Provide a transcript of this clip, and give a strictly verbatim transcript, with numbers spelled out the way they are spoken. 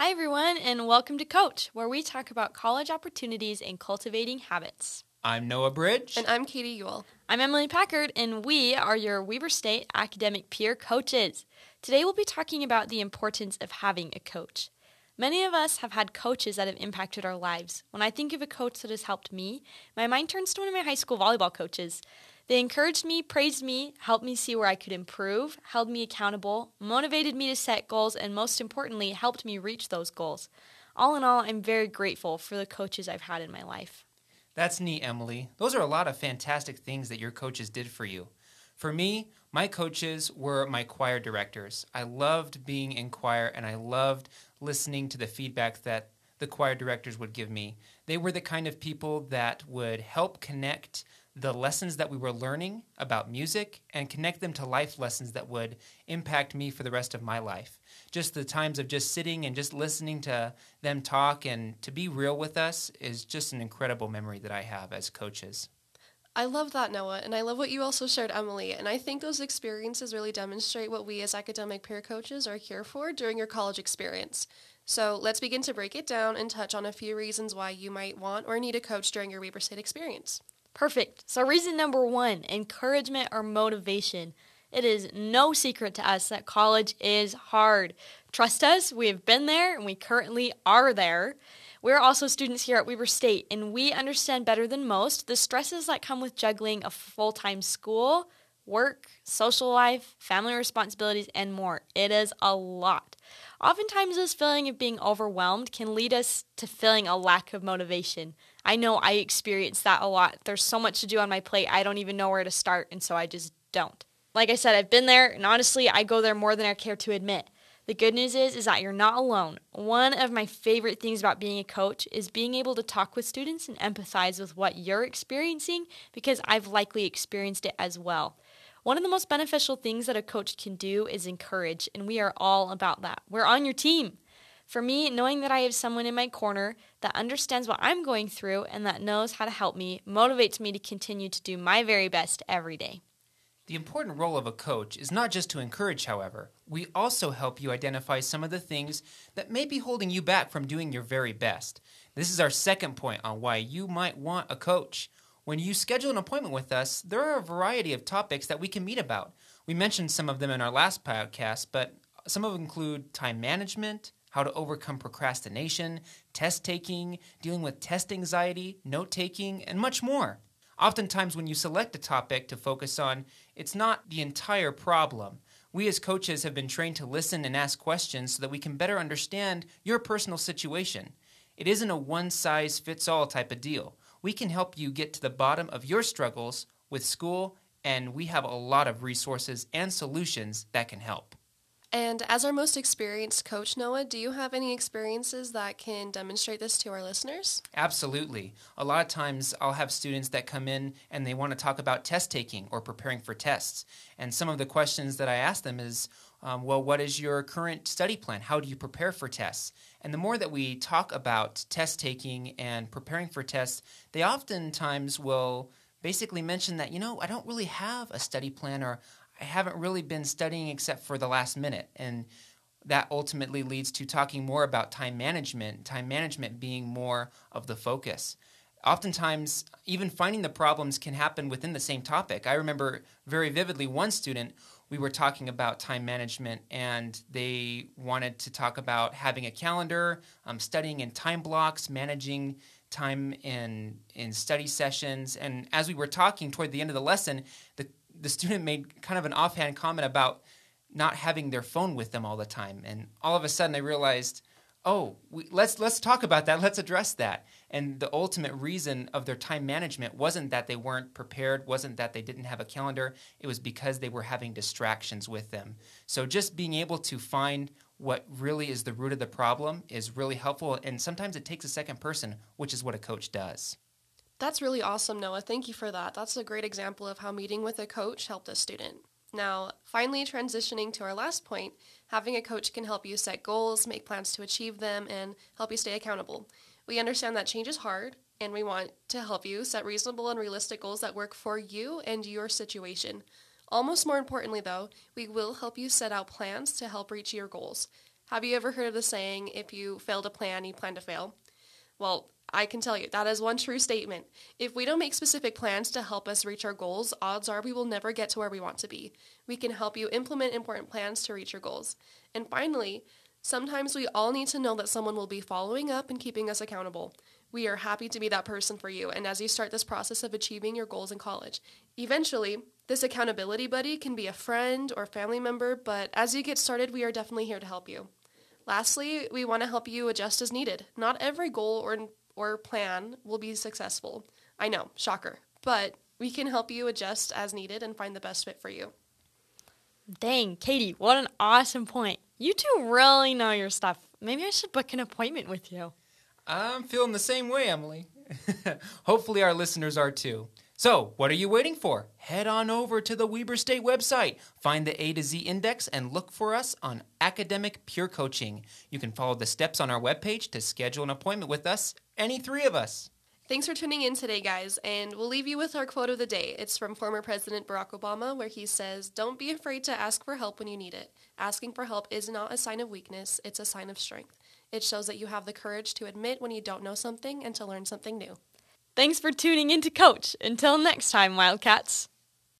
Hi everyone, and welcome to Coach, where we talk about college opportunities and cultivating habits. I'm Noah Bridge. And I'm Katie Ewell. I'm Emily Packard, and we are your Weber State Academic Peer Coaches. Today we'll be talking about the importance of having a coach. Many of us have had coaches that have impacted our lives. When I think of a coach that has helped me, my mind turns to one of my high school volleyball coaches. They encouraged me, praised me, helped me see where I could improve, held me accountable, motivated me to set goals, and most importantly, helped me reach those goals. All in all, I'm very grateful for the coaches I've had in my life. That's neat, Emily. Those are a lot of fantastic things that your coaches did for you. For me, my coaches were my choir directors. I loved being in choir, and I loved listening to the feedback that the choir directors would give me. They were the kind of people that would help connect the lessons that we were learning about music and connect them to life lessons that would impact me for the rest of my life. Just the times of just sitting and just listening to them talk and to be real with us is just an incredible memory that I have as coaches. I love that, Noah, and I love what you also shared, Emily, and I think those experiences really demonstrate what we as academic peer coaches are here for during your college experience. So let's begin to break it down and touch on a few reasons why you might want or need a coach during your Weber State experience. Perfect. So reason number one, encouragement or motivation. It is no secret to us that college is hard. Trust us, we have been there and we currently are there. We're also students here at Weber State, and we understand better than most the stresses that come with juggling a full-time school, work, social life, family responsibilities, and more. It is a lot. Oftentimes, this feeling of being overwhelmed can lead us to feeling a lack of motivation. I know I experience that a lot. There's so much to do on my plate, I don't even know where to start, and so I just don't. Like I said, I've been there, and honestly, I go there more than I care to admit. The good news is, is that you're not alone. One of my favorite things about being a coach is being able to talk with students and empathize with what you're experiencing, because I've likely experienced it as well. One of the most beneficial things that a coach can do is encourage, and we are all about that. We're on your team. For me, knowing that I have someone in my corner that understands what I'm going through and that knows how to help me motivates me to continue to do my very best every day. The important role of a coach is not just to encourage, however. We also help you identify some of the things that may be holding you back from doing your very best. This is our second point on why you might want a coach. When you schedule an appointment with us, there are a variety of topics that we can meet about. We mentioned some of them in our last podcast, but some of them include time management, how to overcome procrastination, test taking, dealing with test anxiety, note taking, and much more. Oftentimes when you select a topic to focus on, it's not the entire problem. We as coaches have been trained to listen and ask questions so that we can better understand your personal situation. It isn't a one-size-fits-all type of deal. We can help you get to the bottom of your struggles with school, and we have a lot of resources and solutions that can help. And as our most experienced coach, Noah, do you have any experiences that can demonstrate this to our listeners? Absolutely. A lot of times I'll have students that come in and they want to talk about test taking or preparing for tests. And some of the questions that I ask them is, um, well, what is your current study plan? How do you prepare for tests? And the more that we talk about test taking and preparing for tests, they oftentimes will basically mention that, you know, I don't really have a study plan, or I haven't really been studying except for the last minute. And that ultimately leads to talking more about time management, time management being more of the focus. Oftentimes, even finding the problems can happen within the same topic. I remember very vividly one student, we were talking about time management, and they wanted to talk about having a calendar, um, studying in time blocks, managing time in in study sessions. And as we were talking toward the end of the lesson, the The student made kind of an offhand comment about not having their phone with them all the time. And all of a sudden I realized, oh, we, let's let's talk about that. Let's address that. And the ultimate reason of their time management wasn't that they weren't prepared, wasn't that they didn't have a calendar. It was because they were having distractions with them. So just being able to find what really is the root of the problem is really helpful. And sometimes it takes a second person, which is what a coach does. That's really awesome, Noah. Thank you for that. That's a great example of how meeting with a coach helped a student. Now, finally transitioning to our last point, having a coach can help you set goals, make plans to achieve them, and help you stay accountable. We understand that change is hard, and we want to help you set reasonable and realistic goals that work for you and your situation. Almost more importantly, though, we will help you set out plans to help reach your goals. Have you ever heard of the saying, if you fail to plan, you plan to fail? Well, I can tell you that is one true statement. If we don't make specific plans to help us reach our goals, odds are we will never get to where we want to be. We can help you implement important plans to reach your goals. And finally, sometimes we all need to know that someone will be following up and keeping us accountable. We are happy to be that person for you, and as you start this process of achieving your goals in college. Eventually, this accountability buddy can be a friend or family member, but as you get started, we are definitely here to help you. Lastly, we want to help you adjust as needed. Not every goal or, or plan will be successful. I know, shocker, but we can help you adjust as needed and find the best fit for you. Dang, Katie, what an awesome point. You two really know your stuff. Maybe I should book an appointment with you. I'm feeling the same way, Emily. Hopefully our listeners are too. So, what are you waiting for? Head on over to the Weber State website, find the A to Z Index, and look for us on Academic Peer Coaching. You can follow the steps on our webpage to schedule an appointment with us, any three of us. Thanks for tuning in today, guys, and we'll leave you with our quote of the day. It's from former President Barack Obama, where he says, "Don't be afraid to ask for help when you need it. Asking for help is not a sign of weakness, it's a sign of strength. It shows that you have the courage to admit when you don't know something and to learn something new." Thanks for tuning in to Coach. Until next time, Wildcats.